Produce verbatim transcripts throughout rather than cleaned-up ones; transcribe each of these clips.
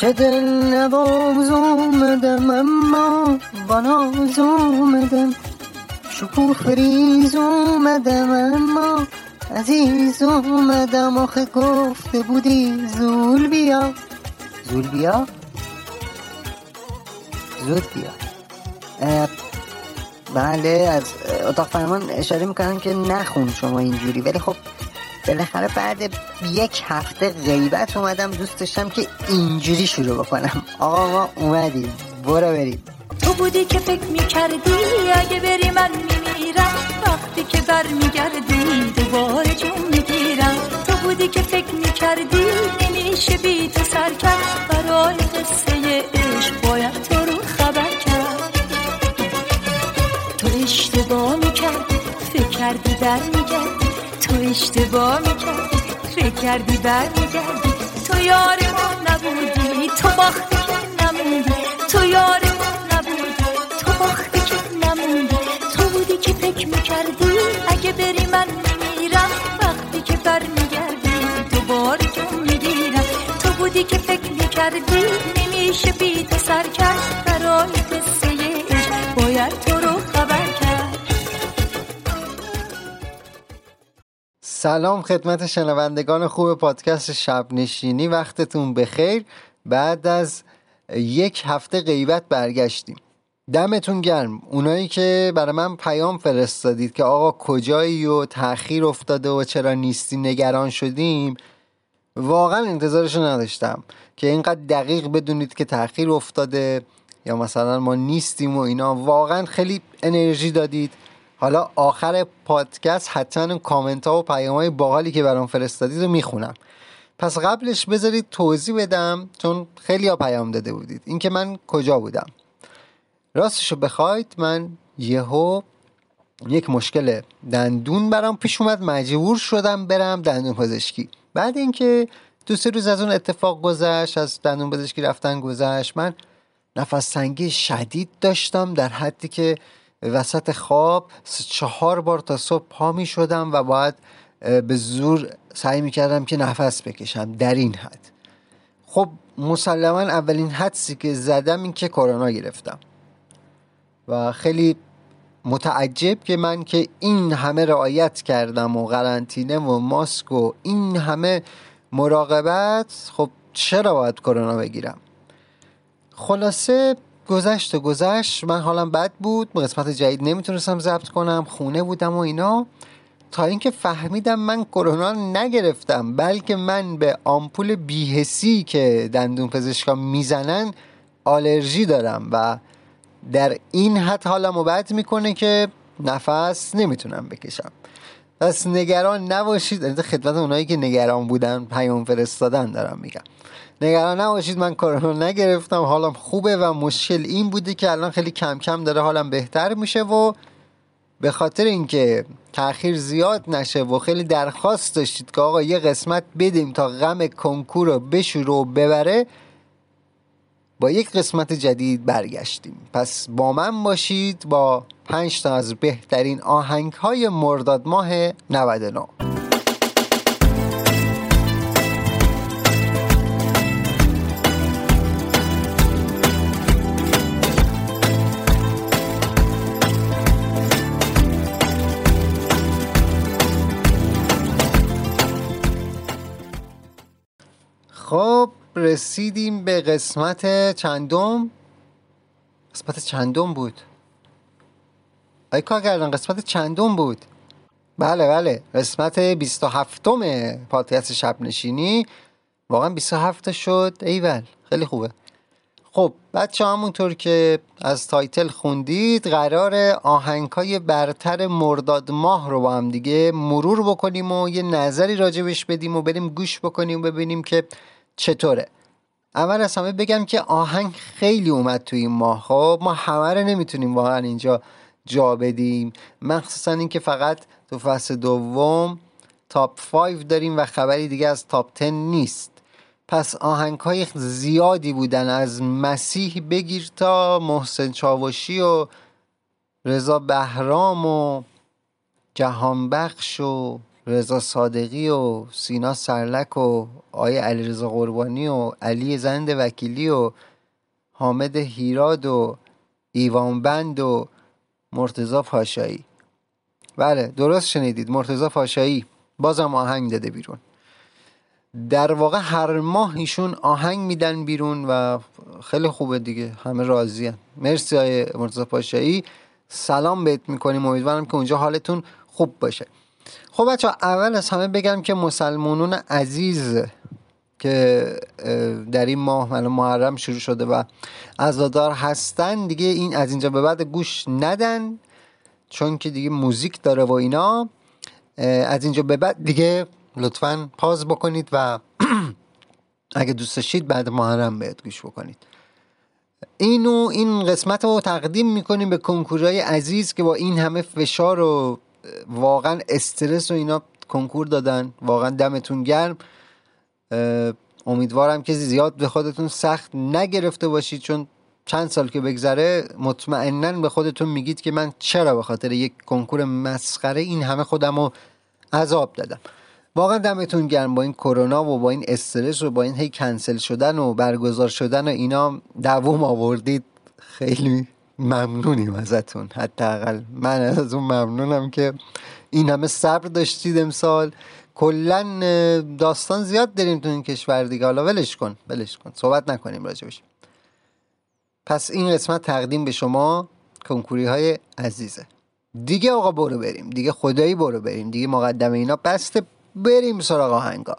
شدرن نباز آمدم اما بناز آمدم، شکوه فریز آمدم اما عزیز آمدم. آخه گفته بودی زول بیا زول بیا زود بیا. بله از اتاق فرمان اشاره میکنن که نخون شما اینجوری، ولی خب بالاخره بعد یک هفته غیبت اومدم، دوست داشتم که اینجوری شروع بکنم. آقا ما اومدیم، برو بریم. تو بودی که فکر میکردی اگه بری من میمیرم، وقتی که بر میگردی دوباره جون میگیرم. تو بودی که فکر میکردی نمیشه بی تو سر کرد، برای قصه عشق باید تو رو خبر کرد. تو اشتباه میکردی فکر کردی در میگردی، تو اشتباه میکردی فکر کردی بر میگردی. تو یار من نبودی، تو باختی که نموندی. تو یار من نبودی، تو باختی که نموندی. تو بودی که فکر میکردی اگه بری من میمیرم، وقتی که بر میگردی دوباره جون میگیرم. تو بودی که فکر میکردی نمیشه بی تو سر کرد، برای قصه عشق باید تو رو خبر کرد. سلام خدمت شنوندگان خوب پادکست شب نشینی، وقتتون بخیر. بعد از یک هفته غیبت برگشتیم، دمتون گرم. اونایی که برای من پیام فرستادید که آقا کجایی و تأخیر افتاده و چرا نیستی نگران شدیم، واقعا انتظارشو نداشتم که اینقدر دقیق بدونید که تأخیر افتاده یا مثلا ما نیستیم و اینا. واقعا خیلی انرژی دادید. حالا آخر پادکست حتما کامنت ها و پیام های باحالی که برام فرستادید رو میخونم. پس قبلش بذارید توضیح بدم، چون خیلی ها پیام داده بودید این که من کجا بودم. راستشو بخواید من یهو یک مشکل دندون برام پیش اومد، مجبور شدم برم دندون پزشکی. بعد اینکه دو سه روز از اون اتفاق گذشت، از دندون پزشکی رفتن گذشت، من نفس تنگی شدید داشتم، در حدی که وسط خواب چهار بار تا صبح پا می شدم و باید به زور سعی می کردم که نفس بکشم در این حد. خب مسلما اولین حدسی که زدم این که کرونا گرفتم و خیلی متعجب که من که این همه رعایت کردم و قرنطینه و ماسک و این همه مراقبت، خب چرا باید کرونا بگیرم؟ خلاصه گذشت و گذشت، من حالم بد بود، قسمت جدید نمیتونستم ضبط کنم، خونه بودم و اینا، تا اینکه فهمیدم من کرونا نگرفتم، بلکه من به آمپول بیهسی که دندون پزشکا میزنن آلرژی دارم و در این حد حالمو بد میکنه که نفس نمیتونم بکشم. پس نگران نباشید. خدمت اونایی که نگران بودن پیام فرستادن دارم میگم، نگران نباشید، من کرونا نگرفتم، حالم خوبه و مشکل این بوده که الان خیلی کم کم داره حالم بهتر میشه و به خاطر اینکه تأخیر زیاد نشه و خیلی درخواست داشتید که آقا یه قسمت بدیم تا غم کنکور رو بشوره و ببره، با یک قسمت جدید برگشتیم. پس با من باشید با پنج تا از بهترین آهنگ های مرداد ماه نود و نه. خب رسیدیم به قسمت چندم. قسمت چندم بود ای کار کردن قسمت چندم بود بله بله قسمت بیست و هفتم پادکست شب نشینی. واقعا بیست و هفت شد، ایول خیلی خوبه. خب بچه همونطور که از تایتل خوندید قرار آهنگای برتر مرداد ماه رو با هم دیگه مرور بکنیم و یه نظری راجبش بدیم و بریم گوش بکنیم و ببینیم که چطوره. اول از همه بگم که آهنگ خیلی اومد توی این ماه، خب ما همه رو نمیتونیم واقعا اینجا جا بدیم، مخصوصا این که فقط تو فصل دوم تاپ پنج داریم و خبری دیگه از تاپ ده نیست. پس آهنگ های زیادی بودن، از مسیح بگیر تا محسن چاوشی و رضا بهرام و جهانبخش و رضا صادقی و سینا سرلک و آقای علیرضا قربانی و علی زند وکیلی و حامد هیراد و ایوان بند و مرتضی پاشایی. بله درست شنیدید، مرتضی پاشایی بازم آهنگ داده بیرون. در واقع هر ماه ایشون آهنگ میدن بیرون و خیلی خوبه دیگه، همه راضی هستن. مرسی آقای مرتضی پاشایی، سلام بهت میکنیم، امیدوارم که اونجا حالتون خوب باشه. خب بچه ها، اول از همه بگم که مسلمانون عزیز که در این ماه محرم شروع شده و عزادار هستن دیگه، این از اینجا به بعد گوش ندن چون که دیگه موزیک داره و اینا. از اینجا به بعد دیگه لطفاً پاز بکنید و اگه دوست داشتید بعد محرم بهت گوش بکنید. اینو این قسمت رو تقدیم میکنیم به کنکورای عزیز که با این همه فشار و واقعا استرس و اینا کنکور دادن. واقعا دمتون گرم. امیدوارم که زیاد به خودتون سخت نگرفته باشید، چون چند سال که بگذره مطمئناً به خودتون میگید که من چرا به خاطر یک کنکور مسخره این همه خودم رو عذاب دادم. واقعا دمتون گرم. با این کرونا و با این استرس و با این هی کنسل شدن و برگزار شدن و اینا دوام آوردید، خیلی ممنونیم ازتون. حداقل من از اون ممنونم که این همه صبر داشتید امسال. کلا داستان زیاد داریم تو این کشور دیگه، حالا ولش کن ولش کن صحبت نکنیم راجبش. پس این قسمت تقدیم به شما کنکوری های عزیزه دیگه. آقا برو بریم دیگه، خدایی برو بریم دیگه، مقدمه اینا بسته، بریم سراغ آهنگا.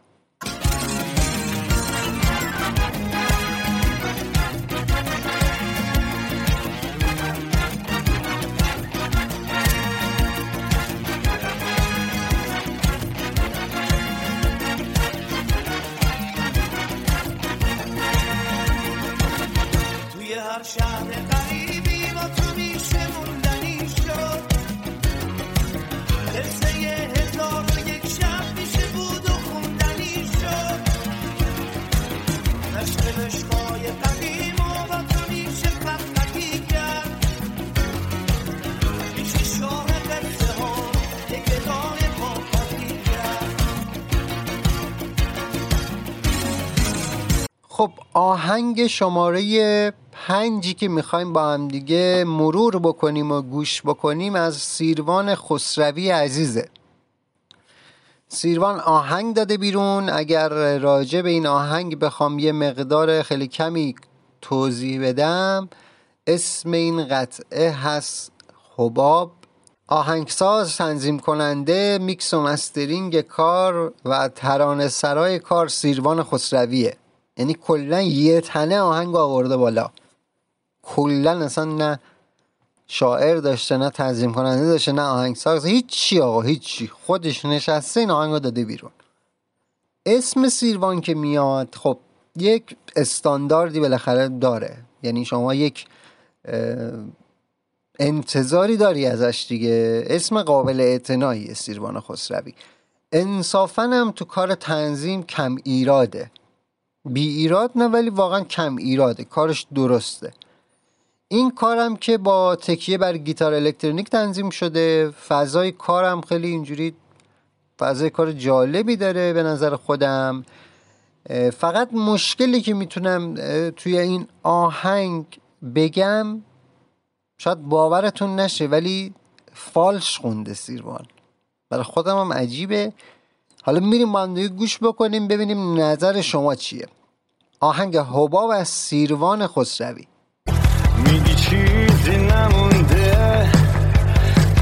خب آهنگ شماره پنجی که میخوایم با هم دیگه مرور بکنیم و گوش بکنیم از سیروان خسروی عزیزه. سیروان آهنگ داده بیرون. اگر راجع به این آهنگ بخوام یه مقدار خیلی کمی توضیح بدم، اسم این قطعه هست حباب. آهنگساز، تنظیم کننده، میکس و مسترینگ کار و ترانه سرای کار سیروان خسرویه. یعنی کلن یه تنه آهنگ آورده بالا، کلن اصلا نه شاعر داشته، نه تنظیم کننده داشته، نه آهنگساز، هیچی آقا هیچی، خودش نشسته این آهنگ داده بیرون. اسم سیروان که میاد خب یک استانداردی بالاخره داره، یعنی شما یک انتظاری داری ازش دیگه. اسم قابل اعتنایی سیروان خسروی، انصافاً هم تو کار تنظیم کم ایراده، بی ایراد نه ولی واقعا کم ایراده، کارش درسته. این کارم که با تکیه بر گیتار الکترونیک تنظیم شده، فضای کارم خیلی اینجوری فضای کار جالبی داره به نظر خودم. فقط مشکلی که میتونم توی این آهنگ بگم شاید باورتون نشه ولی فالش خونده سیروان، برای خودم هم عجیبه. حالا میریم با هم دیگه گوش بکنیم ببینیم نظر شما چیه. آهنگ حباب از سیروان خسروی. میگی چیزی نمونده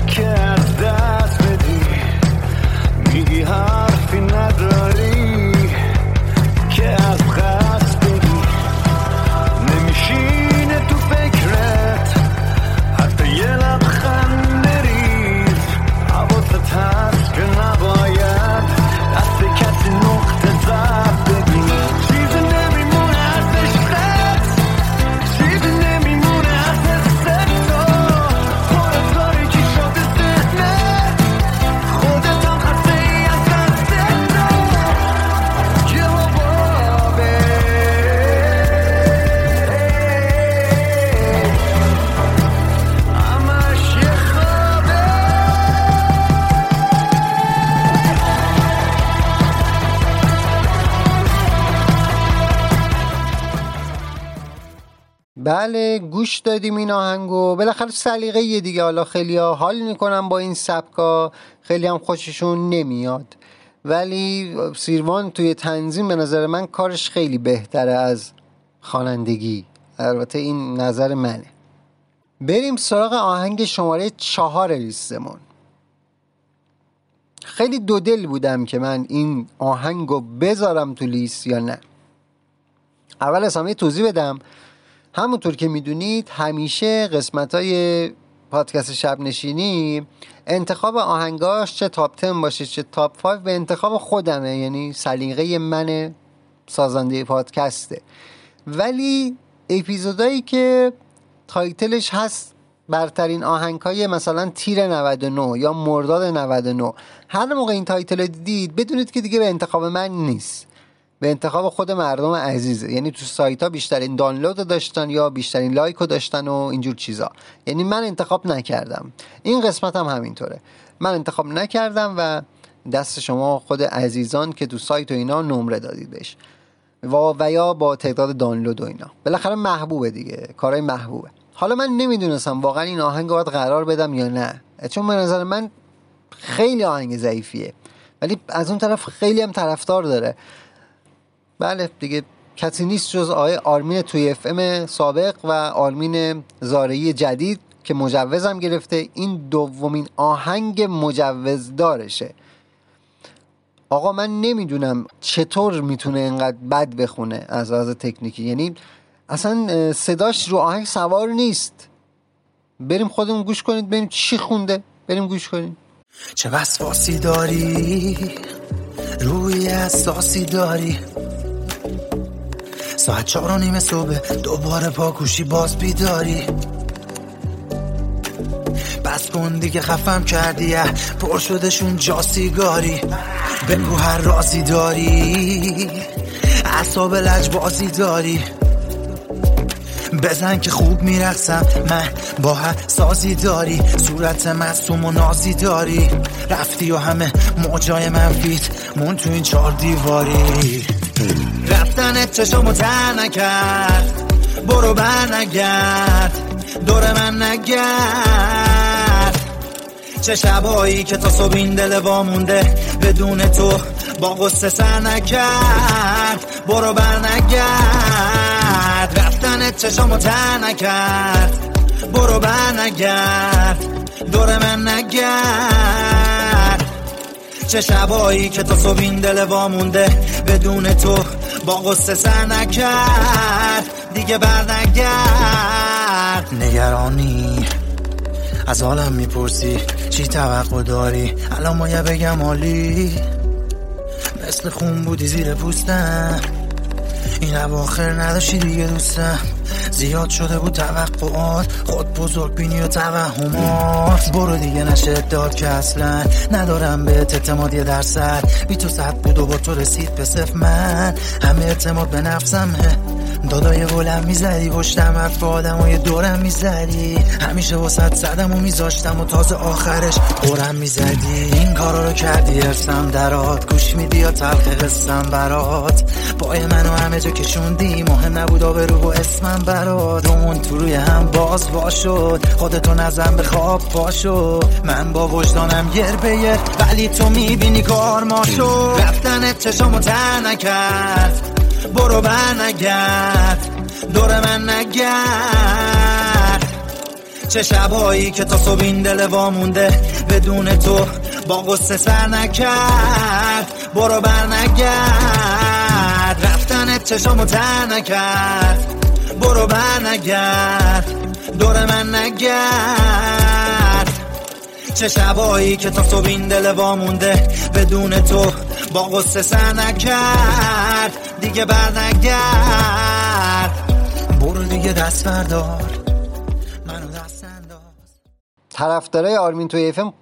که از دست بدی، میگی حرفی نداری که از قصد بدی، نمیشینه تو فکرت حتی یه لبخند نریز، حواست هست که نباید دست کسی نقطه زد بگی، چیزی نمیمونه از عشقت، چیزی نمیمونه از حست تو. بله گوش دادیم این آهنگو، بالاخره سلیقه یه دیگه. حالا خیلی ها حال میکنن با این سبکا، خیلی هم خوششون نمیاد، ولی سیروان توی تنظیم به نظر من کارش خیلی بهتره از خوانندگی. البته این نظر منه. بریم سراغ آهنگ شماره چهار لیستمون. خیلی دو دل بودم که من این آهنگو بذارم تو لیست یا نه. اول از همه توضیح بدم، همونطور که میدونید همیشه قسمت‌های پادکست شب نشینی انتخاب آهنگاش چه تاپ ده باشه چه تاپ پنج به انتخاب خودمه، یعنی سلیقه من سازنده پادکسته. ولی اپیزودایی که تایتلش هست برترین آهنگ‌های مثلا تیر نود و نه یا مرداد نود و نه، هر موقع این تایتل دید بدونید که دیگه به انتخاب من نیست، به انتخاب خود مردم عزیزه. یعنی تو سایت ها بیشترین دانلود رو داشتن یا بیشترین لایک رو داشتن و اینجور چیزا، یعنی من انتخاب نکردم. این قسمت هم همینطوره، من انتخاب نکردم و دست شما خود عزیزان که تو سایت و اینا نمره دادید بهش و, و یا با تعداد دانلود و اینا. بالاخره محبوبه دیگه، کارهای محبوبه. حالا من نمیدونستم واقعا این آهنگ رو باید قرار بدم یا نه، چون به نظر من خیلی آهنگ ضعیفیه، ولی از اون طرف خیلی هم طرفدار داره. بله دیگه کسی نیست جز آقای آرمین توی اف ام سابق و آرمین زارعی جدید که مجوزم گرفته. این دومین آهنگ مجوزدارشه. آقا من نمیدونم چطور میتونه اینقدر بد بخونه از لحاظ تکنیکی، یعنی اصلا صداش رو آهنگ سوار نیست. بریم خودمون گوش کنید ببینیم چی خونده. بریم گوش کنیم. چه وسواسی داری، روی اساسی داری، ساعت چهار و نیمه صبح دوباره پاکوشی باز بیداری، بس کن دیگه خفم کردی، پر شدشون جا سیگاری، بگو هر رازی داری، اعصاب لجبازی داری، بزن که خوب میرقصم من با هر سازی داری، صورت معصوم و نازی داری، رفتی و همه موجای منفیت مون تو این چار دیواری، رفتنت چشمو تر نکرد، برو بر نگرد، دور من نگرد، چه شبایی که تا صبح این دل وامونده بدون تو با غصه سر نکرد، برو بر نگرد، رفتنت چشمو تر نکرد، برو بر نگرد، دور من نگرد، چه شبایی که تا صبح این دل وامونده بدون تو با غصه سر نکرد، دیگه بر نگرد. نگرانی از حالم میپرسی، چی توقع داری الان ما یه بگم عالی، مثل خون بودی زیر پوستم، این اواخر نداشتی دیگه دوستم، زیاد شده بود توقعات، خود بزرگ بینی و توهمات، برو دیگه نشه داد که اصلا ندارم به اعتماد یه درصد، بی تو صد بود و با تو رسید به صفر، من همه اعتماد به نفسمه، دادای گلم میزدی پشتم، حرف آدمای دورم میزدی، همیشه واسط زدم و میذاشتم و تازه آخرش قرم میزدی، این کارا رو کردی حفظم درات، گوش میدی یا تلخ قصم برات، پای منو همه جا کشوندی، مهم نبود آبرو و اسمم برات، اون تو روی هم باز باشد، خودتو نزن به خواب پاشو، من با وجدانم گر به یر، ولی تو میبینی کار ما شد، رفتنت چشمو تر نکرد، برو بر نگرد، دور من نگرد، چه شبایی که تا صبح این دل وامونده بدون تو با غصه سر نکرد، برو بر نگرد، رفتنت چشمو تر نکرد، برو بر نگرد، دور من نگرد، چه شبایی که تا صبح این دل وامونده بدون تو با غصه سر نکرد، دیگه بر نگرد، برو دیگه دست بردار منو دست انداز. طرفدارای آرمین توی اف ام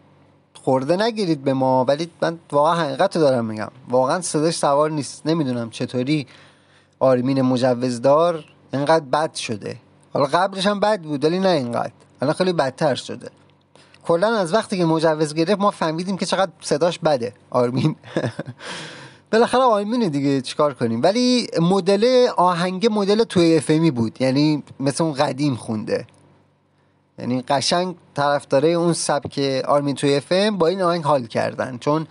خورده نگیرید به ما، ولی من واقعا حقیقتو دارم میگم، واقعا صداش سوار نیست. نمیدونم چطوری آرمین مجوزدار اینقدر بد شده. حالا قبلش هم بد بود ولی نه اینقدر، الان خیلی بدتر شده. کلا از وقتی که مجوز گرفت ما فهمیدیم که چقدر صداش بده آرمین. بالاخره آیمینه دیگه، چیکار کنیم. ولی مدل آهنگ مدل توی افمی بود، یعنی مثل اون قدیم خونده، یعنی قشنگ طرفداره اون سبک آرمین توی افم با این آهنگ حال کردن، چون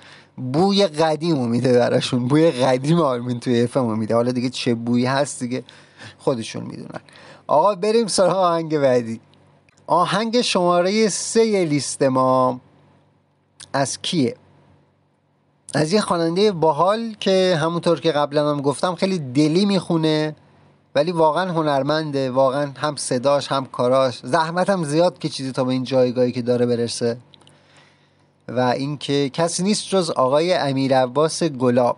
بوی قدیمو میده براشون، بوی قدیم آرمین توی افمو میده. حالا دیگه چه بویی هست دیگه خودشون میدونن. آقا بریم سراغ آهنگ بعدی. آهنگ شماره سه لیست ما از کیه؟ از یه خواننده باحال که همونطور که قبلا هم گفتم خیلی دلی میخونه، ولی واقعا هنرمنده، واقعا هم صداش هم کاراش، زحمت هم زیاد که چیزی تا به این جایگاهی که داره برسه. و اینکه کسی نیست جز آقای امیرعباس گلاب.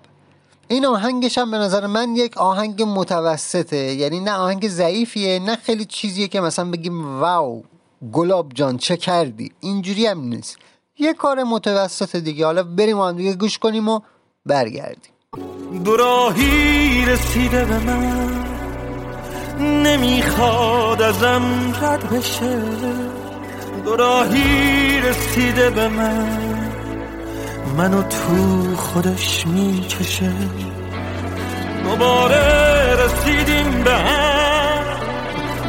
این آهنگش هم به نظر من یک آهنگ متوسطه، یعنی نه آهنگ ضعیفیه نه خیلی چیزیه که مثلا بگیم واو گلاب جان چه کردی، اینجوری هم نیست، یه کار متوسط دیگه. حالا بریم هم دیگه گوش کنیم و برگردیم. براهی رسیده به من، نمیخواد ازم رد بشه، براهی رسیده به من، منو تو خودش میکشه، دوباره رسیدیم به هم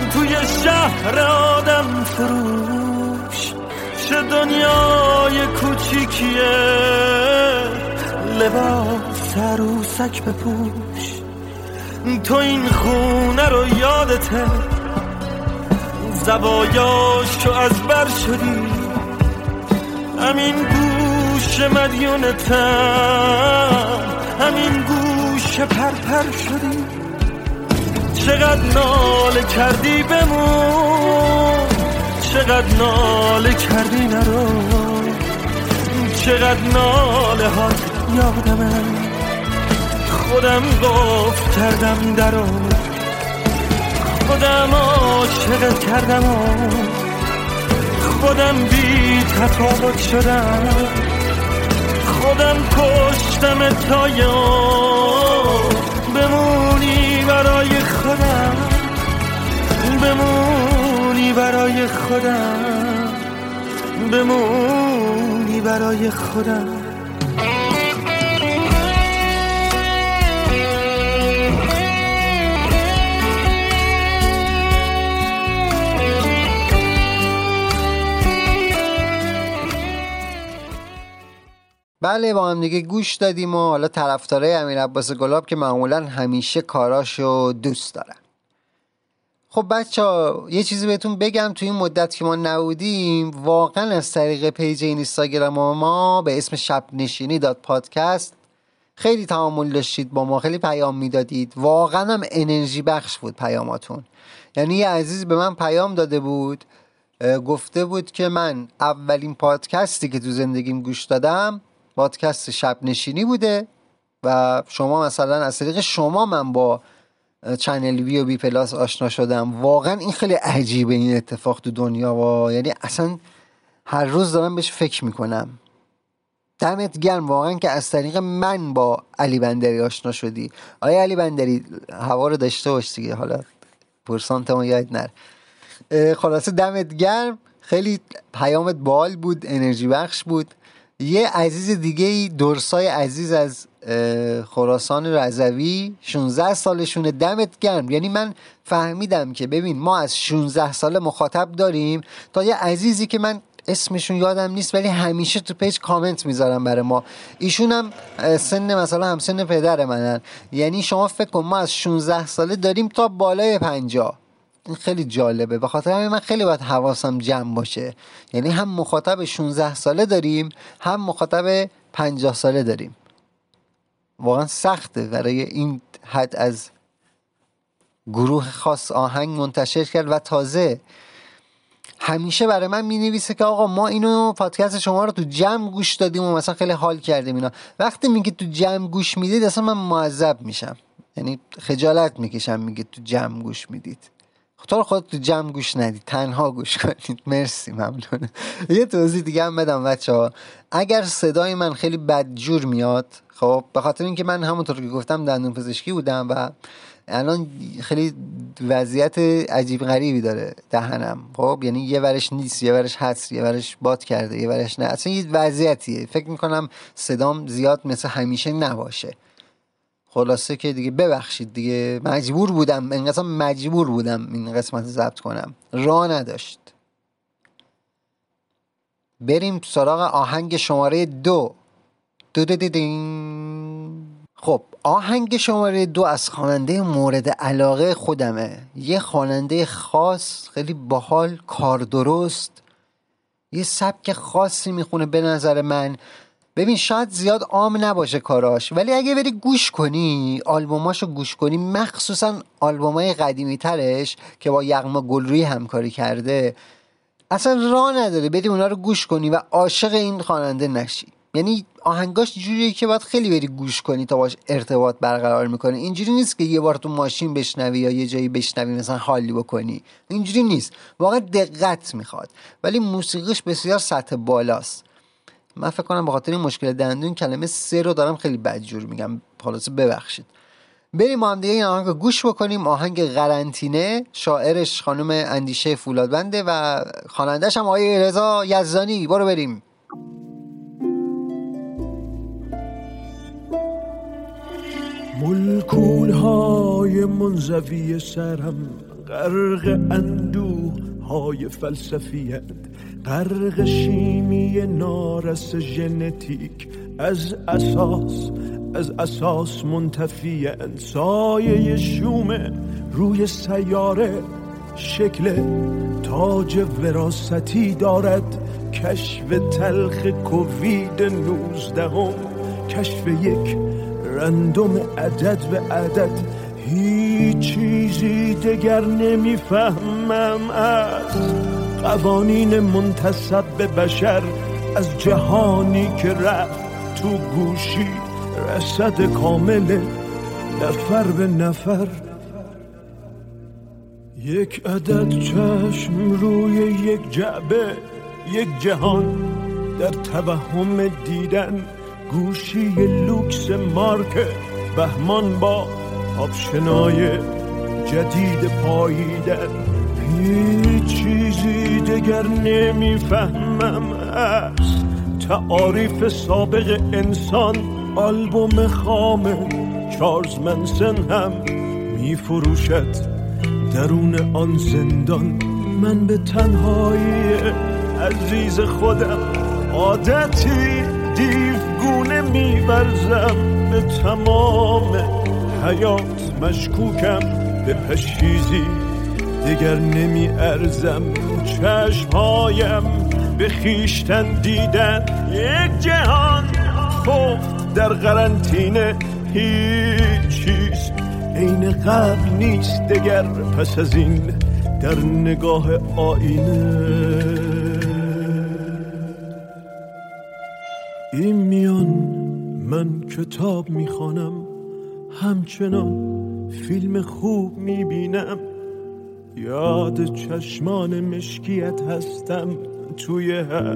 توی شهر آدم فروش، چه دنیای کوچیکیه، لباس عروسک بپوش، تو این خونه رو یادته، زوایاش رو از بر شدی، همین گوش مدیونتم، همین گوش پرپر شدی، چقدر ناله کردی بمون، چقدر ناله کردی نرو، چقدر ناله ها یادمه، خودم گفت کردم درو، خودم عاشقت کردم و خودم بی تفاوت شدم، خودم کشتم تایه بمونی برای خودم، بمونی برای خودم، بمونی برای خودم. بله با هم دیگه گوش دادیم و حالا طرفدارای امیرعباس گلاب که معمولا همیشه کاراشو دوست دارن. خب بچه‌ها یه چیزی بهتون بگم، تو این مدت که ما نبودیم واقعا از طریق پیج اینستاگرام ما به اسم شب نشینی دات پادکست خیلی تعامل داشتید با ما، خیلی پیام میدادید، واقعا هم انرژی بخش بود پیاماتون. یعنی یه عزیز به من پیام داده بود، گفته بود که من اولین پادکستی که تو زندگیم گوش دادم پادکست شب نشینی بوده و شما مثلا از طریق شما من با چنل وی و بی پلاس آشنا شدم. واقعا این خیلی عجیبه این اتفاق تو دنیا، و یعنی اصلا هر روز دارم بهش فکر میکنم. دمت گرم واقعا که از طریق من با علی بندری آشنا شدی. آیا علی بندری هوا رو داشته باش دیگه، حالا پرسانت ما یاد نره. خلاصه دمت گرم، خیلی پیامت باحال بود، انرژی بخش بود. یه عزیز دیگه درسای عزیز از خراسان رضوی، شانزده سالشونه، دمت گرم. یعنی من فهمیدم که ببین ما از شانزده ساله مخاطب داریم تا یه عزیزی که من اسمشون یادم نیست ولی همیشه تو پیج کامنت میذارم برای ما، ایشون هم سن مثلا همسن پدر منن. یعنی شما فکر کن ما از شانزده ساله داریم تا بالای پنجاه. این خیلی جالبه، به خاطر همین من خیلی باید حواسم جمع باشه، یعنی هم مخاطب شانزده ساله داریم هم مخاطب پنجاه ساله داریم. واقعا سخته برای این حد از گروه خاص آهنگ منتشر کرد. و تازه همیشه برای من مینویسه که آقا ما اینو پادکست شما رو تو جمع گوش دادیم و مثلا خیلی حال کردیم اینا. وقتی میگه تو جمع گوش میدید اصلا من معذب میشم، یعنی خجالت میکشم، میگه تو جمع گوش میدید، تو خودت تو جمع گوش ندید، تنها گوش کنید. مرسی، ممنونه. یه توضیح دیگه هم بدم بچه‌ها، اگر صدای من خیلی بدجور میاد خب به خاطر اینکه من همونطور که گفتم دندون پزشکی بودم و الان خیلی وضعیت عجیب غریبی داره دهنم، خب یعنی یه ورش نیست، یه ورش هست، یه ورش باد کرده، یه ورش نه، اصلا یه وضعیتیه. فکر میکنم صدام زیاد مثل همیشه نباشه، خلاصه که دیگه ببخشید دیگه مجبور بودم، انقدر مجبور بودم این قسمت ضبط کنم، راه نداشت. بریم سراغ آهنگ شماره دو. دو دو دین. خب آهنگ شماره دو از خواننده مورد علاقه خودمه، یه خواننده خاص، خیلی باحال، کار درست، یه سبک خاصی میخونه به نظر من. ببین شاید زیاد عام نباشه کاراش، ولی اگه بری گوش کنی آلبوماشو گوش کنی، مخصوصا آلبومای قدیمی ترش که با یغما گلرویی همکاری کرده، اصلا راه نداره بری اونا رو گوش کنی و عاشق این خواننده نشی. یعنی آهنگاش جوریه که باید خیلی بری گوش کنی تا باش ارتباط برقرار میکنه. اینجوری نیست که یه بار تو ماشین بشنوی یا یه جایی بشنوی مثلا حالی بکنی، اینجوری نیست، واقعا دقت میخواد. ولی موسیقیش بسیار سطح بالاست. من فکر کنم به خاطر مشکل دندون کلمه سه رو دارم خیلی بدجور میگم، خلاصه ببخشید. بریم ما هم دیگه این آهنگ رو گوش بکنیم. آهنگ قرنطینه، شاعرش خانم اندیشه فولادبنده و خواننده‌اش هم آقای رضا یزدانی. برو بریم. ملکون‌های منزوی سرم غرق اندوه‌های فلسفی‌اند، غرق شیمی نارس ژنتیک از اساس، از اساس منتفی‌اند. سایه شوم روی سیاره شکل تاج وراثتی دارد، کشف تلخ کووید نوزدهم، کشف یک رندوم عدد به عدد. هیچ چیزی دگر نمیفهمم از قوانین منتسب به بشر، از جهانی که رفت تو گوشی رصد کامل نفر به نفر. یک عدد چشم روی یک جعبه، یک جهان در توهم دیدن، گوشی لوکس مارک بهمان با آپشنای جدید پاییدن. هیچ چیزی دگر نمیفهمم از تعاریف سابق انسان. آلبوم خام چارلز منسن هم میفروشد درون آن زندان. من به تنهایی عزیز خودم عادتی دیوگونه می‌ورزم، به تمام حیات مشکوکم، به پشیزی دیگر نمی‌ارزم. چشم‌هایم به خیشتن دیدن، یک جهان خفت در قرنطینه. هیچ چیز عین قبل نیست دیگر، پس از این در نگاه آینه. این میان من کتاب میخوانم، همچنان فیلم خوب میبینم، یاد چشمان مشکیت هستم، توی هر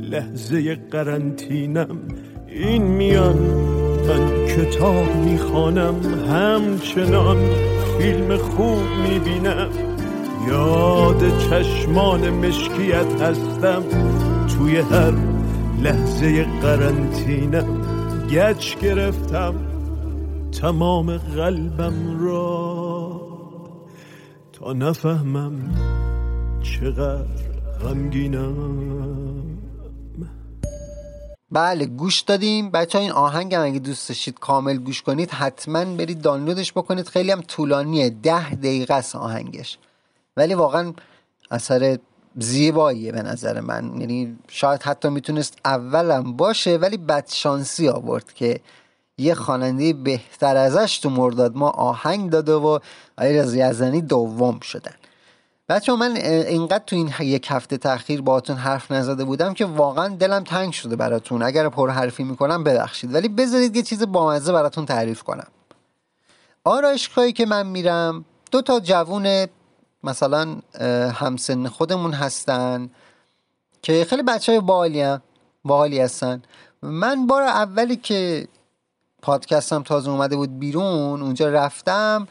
لحظه قرنطینم. این میان من کتاب میخوانم، همچنان فیلم خوب میبینم، یاد چشمان مشکیت هستم، توی هر لحظه قرنطینه. گچ گرفتم تمام قلبم را تا نفهمم چقدر غمگینم. بله گوش دادیم بچه ها. این آهنگ هم اگه دوست داشتید کامل گوش کنید حتما برید دانلودش بکنید، خیلی هم طولانیه، ده دقیقه است آهنگش، ولی واقعا اثر زیباییه به نظر من. یعنی شاید حتی میتونست اولم باشه، ولی بدشانسی آورد که یه خواننده بهتر ازش تو مرداد ما آهنگ داده و آقای رضا یزدانی دوم شدن. بچه من اینقدر تو این یک هفته تأخیر باهاتون حرف نزده بودم که واقعا دلم تنگ شده براتون. اگر پر حرفی میکنم ببخشید، ولی بذارید یه چیز بامزه براتون تعریف کنم. آرایشگاهی که من میرم دو تا جوونه مثلا همسن خودمون هستن که خیلی بچه های باحالی هم باحالی هستن. من بار اولی که پادکستم تازه اومده بود بیرون، اونجا رفتم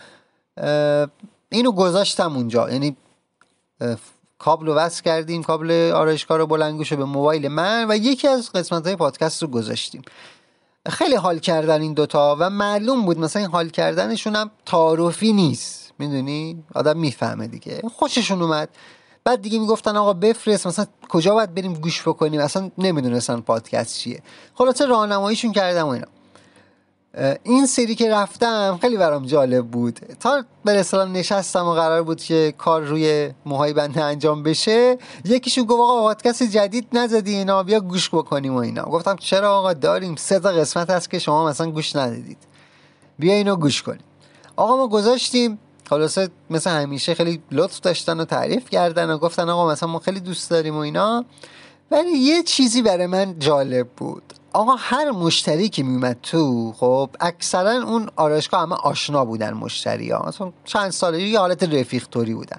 اینو گذاشتم اونجا، یعنی کابل رو وصل کردیم، کابل آرایشگاه رو بلندگوش رو به موبایل من، و یکی از قسمت های پادکست رو گذاشتیم. خیلی حال کردن این دوتا و معلوم بود مثلا این حال کردنشون هم تعارفی نیست، میدونی آدم میفهمه دیگه، خوششون اومد. بعد دیگه میگفتن آقا بفرست مثلا کجا باید بریم گوش بکنیم، اصلا نمیدونستن پادکست چیه. خلاصه راهنماییشون کردم و اینا. این سری که رفتم خیلی برام جالب بود، تا به اصطلاح نشستم و قرار بود که کار روی موهای بنده انجام بشه، یکیشون گفت آقا پادکست جدید نزدی اینا، بیا گوش بکنیم و اینا. گفتم چرا آقا، داریم سه تا قسمت هست که شما مثلا گوش ندادید، بیا اینو گوش کنیم. آقا ما گذاشتیم، خلاصه مثل همیشه خیلی لطف داشتن و تعریف کردن و گفتن آقا مثلا ما خیلی دوست داریم و اینا. ولی یه چیزی برای من جالب بود، آقا هر مشتری که میومد تو، خب اکثرا اون آرایشگاه همه آشنا بودن مشتری ها، مثلا چند ساله یه حالت رفیقتوری بودن.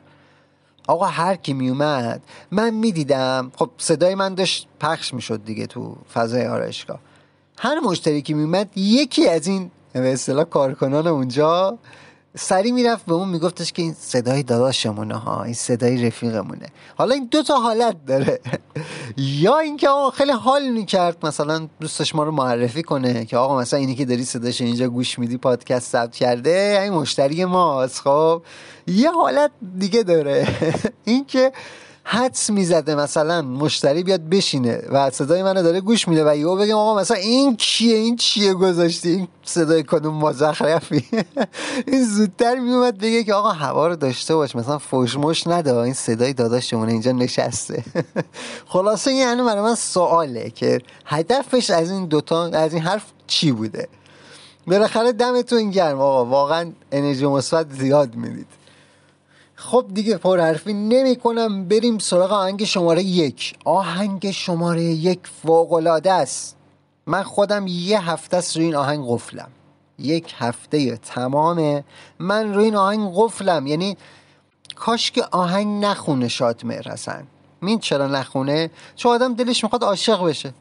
آقا هر کی میومد من میدیدم، خب صدای من داشت پخش میشد دیگه تو فضای آرایشگاه، هر مشتری که میومد یکی از این به اصطلاح کارکنان اونجا سری میرفت به اون میگفتش که این صدای داداشمونه ها، این صدای رفیقمونه. حالا این دو تا حالت داره، یا اینکه آقا خیلی حال میکرد مثلا دوستش ما رو معرفی کنه که آقا مثلا اینی که داری صداش اینجا گوش میدی پادکست ثبت کرده این مشتری ماست. خب یه حالت دیگه داره اینکه حدس میزده مثلا مشتری بیاد بشینه و صدای منو داره گوش میده و یهو بگم آقا مثلا این کیه، این چیه گذاشتی، این صدای کدوم مزخرفی. این زودتر میومد بگه که آقا هوا رو داشته باش، مثلا فوشموش نده، این صدای داداشمونه اینجا نشسته. خلاصه یعنی برای من سواله که هدفش از این دوتا، از این حرف چی بوده. بالاخره دمتون گرم آقا، واقعا انرژی مثبت زیاد میدید. خب دیگه پرحرفی نمی کنم، بریم سراغ آهنگ شماره یک. آهنگ شماره یک فوق‌العاده است. من خودم یه هفته است روی این آهنگ قفلم، یک هفته تمامه من روی این آهنگ قفلم. یعنی کاش که آهنگ نخونه شادمهر حسن. مین چرا نخونه؟ چون آدم دلش میخواد عاشق بشه.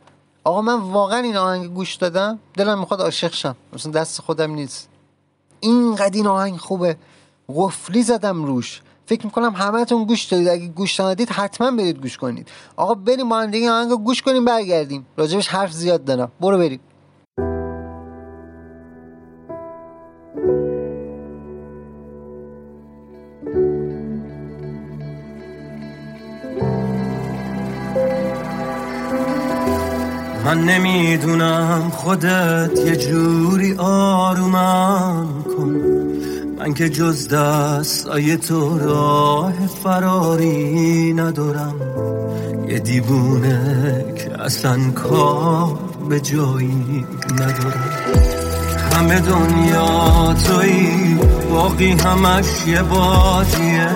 آقا من واقعا این آهنگ گوش دادم دلم میخواد عاشق شم، مثلا دست خودم نیست، اینقدر این آهنگ خوبه، قفلی زدم روش. فکر میکنم همه تون گوش دادید، اگه گوش ندید حتما برید گوش کنید. آقا بریم با هم دیگه آهنگو گوش کنیم برگردیم، راجبش حرف زیاد دارم، برو بریم. من نمیدونم خودت یه جوری آرومم کن، من که جز دستای تو راه فراری ندارم، یه دیوونه که اصلا کار به جایی ندارم. همه دنیا تویی، باقی همش یه بازیه،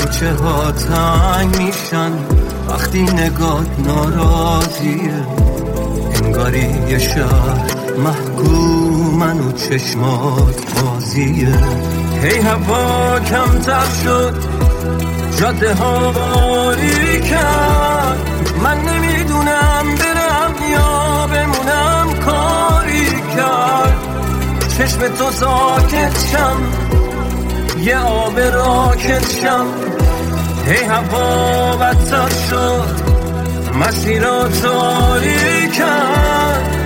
کوچه ها تنگ میشن وقتی نگات ناراضیه، انگاری یه شهر محکومن و چشمات بازیه. هی هوا کمتر شد، جاده ها باریکن، من نمیدونم برم یا بمونم کاری کرد. چشم تو ساکت شم، یه آب راکت شم، هی هوا بدتر شد، مسیرها تاریکن،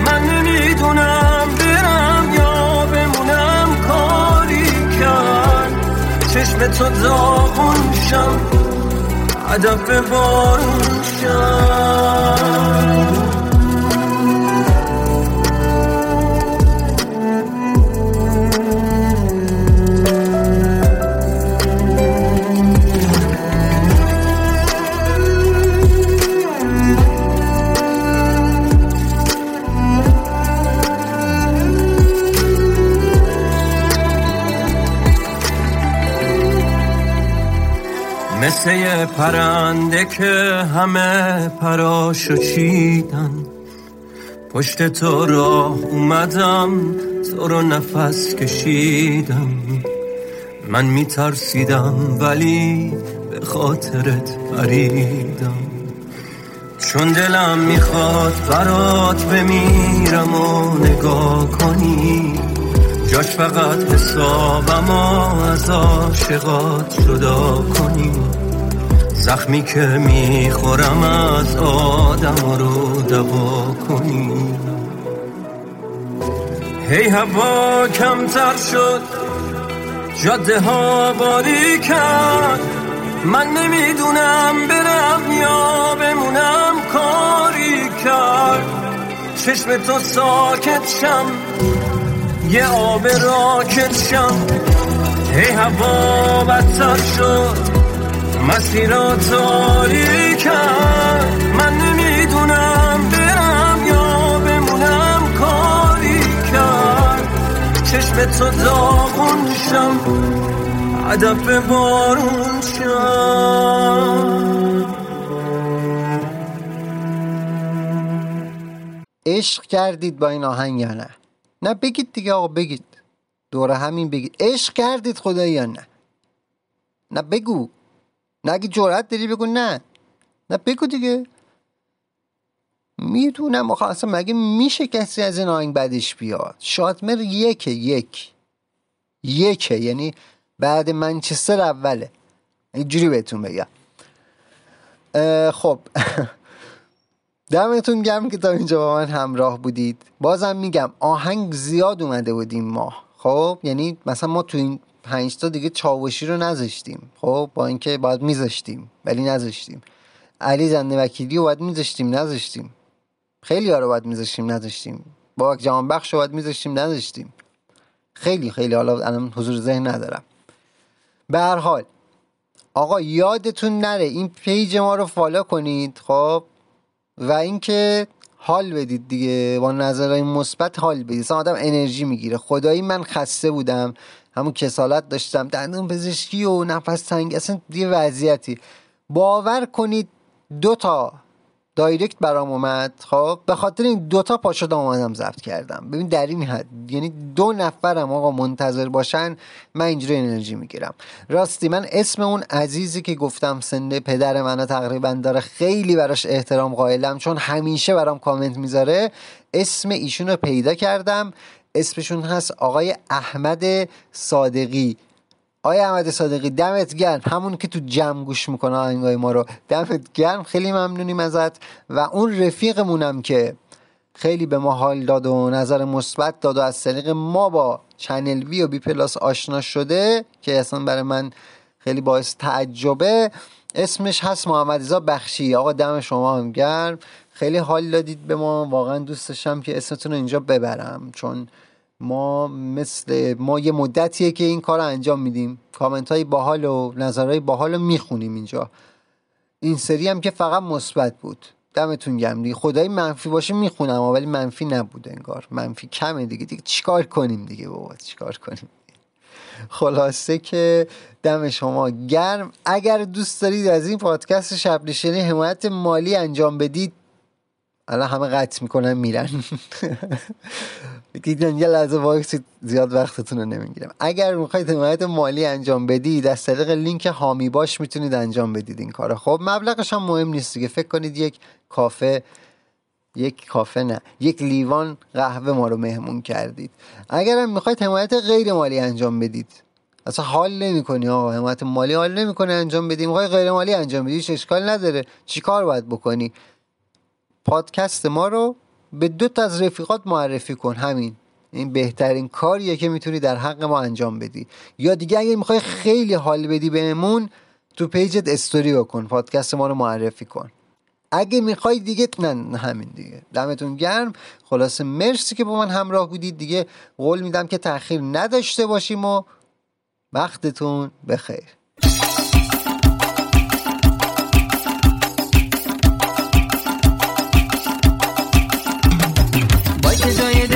من نمیدونم برم یا بمونم کاری کرد. چشم تو داغون شم، عدب به بارون شم. مثل پرنده که همه پراشو چیدن، پشت تو راه اومدم، تو رو نفس کشیدم، من میترسیدم ولی به خاطرت پریدم، چون دلم میخواد برات بمیرم و نگاه کنی، جاش فقط حسابم از عاشقات جدا کنی، زخمی که میخورم از آدم رو دوا کنی. هی هوا کمتر شد، جاده ها باری کرد. من نمیدونم برم یا بمونم، کاری کرد چشم تو ساکت شم، یه آب راکت شم. هی هوا بدتر شد، مسیرا تاری کرد. من نمیدونم برم یا بمونم، کاری کرد چشم تو داغون شم، عدب بارون شم. عشق کردید با این آهنگ یا نه؟ نه بگید دیگه آقا، بگید دوره همین بگید عشق کردید خدایی یا نه؟ نه بگو، نه اگه جرأت داری بگو نه، نه بگو دیگه. میدونم آخه اصلا مگه میشه کسی از این آهنگ بعدش بیاد؟ شاتمر یکه یک یکه، یعنی بعد منچستر اوله، اینجوری بهتون بگم. خب دمتون گرم که تا اینجا با من همراه بودید. بازم میگم آهنگ زیاد اومده بودیم ما، خب یعنی مثلا ما تو این پنج تا دیگه چاوشی رو نذاشتیم، خب با اینکه باید میذاشتیم ولی نذاشتیم. علی زنده وکیلی رو باید میذاشتیم نذاشتیم. خیلی ها رو باید میذاشتیم نذاشتیم. بابک جهانبخش رو باید میذاشتیم نذاشتیم. خیلی خیلی حالا الان حضور ذهن ندارم. به هر حال آقا یادتون نره این پیج ما رو فالو کنید، خب و اینکه حال بدید دیگه، با نظرهای مثبت حال بدید. اصلا آدم انرژی میگیره. خدایی من خسته بودم، همون کسالت داشتم، دندون پزشکی و نفس تنگ، اصلا دیگه وضعیتی. باور کنید دو تا دایرکت برام اومد، خب به خاطر این دو تا پاشدم اومدم ضبط کردم. ببین در این حد یعنی دو نفرم آقا منتظر باشن من اینجوری انرژی میگیرم. راستی من اسم اون عزیزی که گفتم سنده پدر منو تقریبا داره، خیلی براش احترام قائلم چون همیشه برام کامنت میذاره. اسم ایشون رو پیدا کردم، اسمشون هست آقای احمد صادقی. آقای احمد صادقی دمت گرم، همون که تو جم گوش میکنه آهنگای ما رو، دمت گرم، خیلی ممنونیم ازت. و اون رفیقمونم که خیلی به ما حال داد و نظر مثبت داد و از طریق ما با چنل وی و بی پلاس آشنا شده که اصلا برای من خیلی باعث تعجبه، اسمش هست محمد رضا بخشی. آقا دم شما هم گرم، خیلی حال دادید به ما، واقعا دوست داشتم که اسمتون رو اینجا ببرم چون ما مثل ما یه مدتیه که این کار رو انجام میدیم، کامنت های باحال و نظرهای باحال رو میخونیم اینجا. این سری هم که فقط مثبت بود، دمتون گرم دیگه. خدای منفی باشه میخونم ولی منفی نبود، انگار منفی کمه دیگه. دیگه چیکار کنیم دیگه بابا، چیکار کنیم. خلاصه که دم شما گرم. اگر دوست دارید از این پادکست شب نشینی حمایت مالی انجام بدید، الان همه قطع میکنن میرن دیدن یه لحظه وایسید، زیاد وقتتون رو نمیگیرم. اگر میخواید حمایت مالی انجام بدید از طریق لینک هامی باش میتونید انجام بدید این کارو. خب مبلغش هم مهم نیست دیگه، فکر کنید یک کافه یک کافه نه یک لیوان قهوه ما رو مهمون کردید. اگر هم میخواید حمایت غیر مالی انجام بدید، اصلا حال نمی‌کنی آقا، حمایت مالی حال نمی‌کنه انجام بدیم، میخوای غیر مالی انجام بدی، چه اشکال نداره. چیکار باید بکنی؟ پادکست ما رو به دو تا از رفیقات معرفی کن، همین این بهترین کاریه که میتونی در حق ما انجام بدی. یا دیگه اگه میخوای خیلی حال بدی بهمون، تو پیجت استوری بکن، پادکست ما رو معرفی کن. اگه میخوای دیگه نه همین دیگه. دمتون گرم، خلاصه مرسی که با من همراه بودید دیگه. قول میدم که تأخیر نداشته باشیم و وقتتون بخیر. باید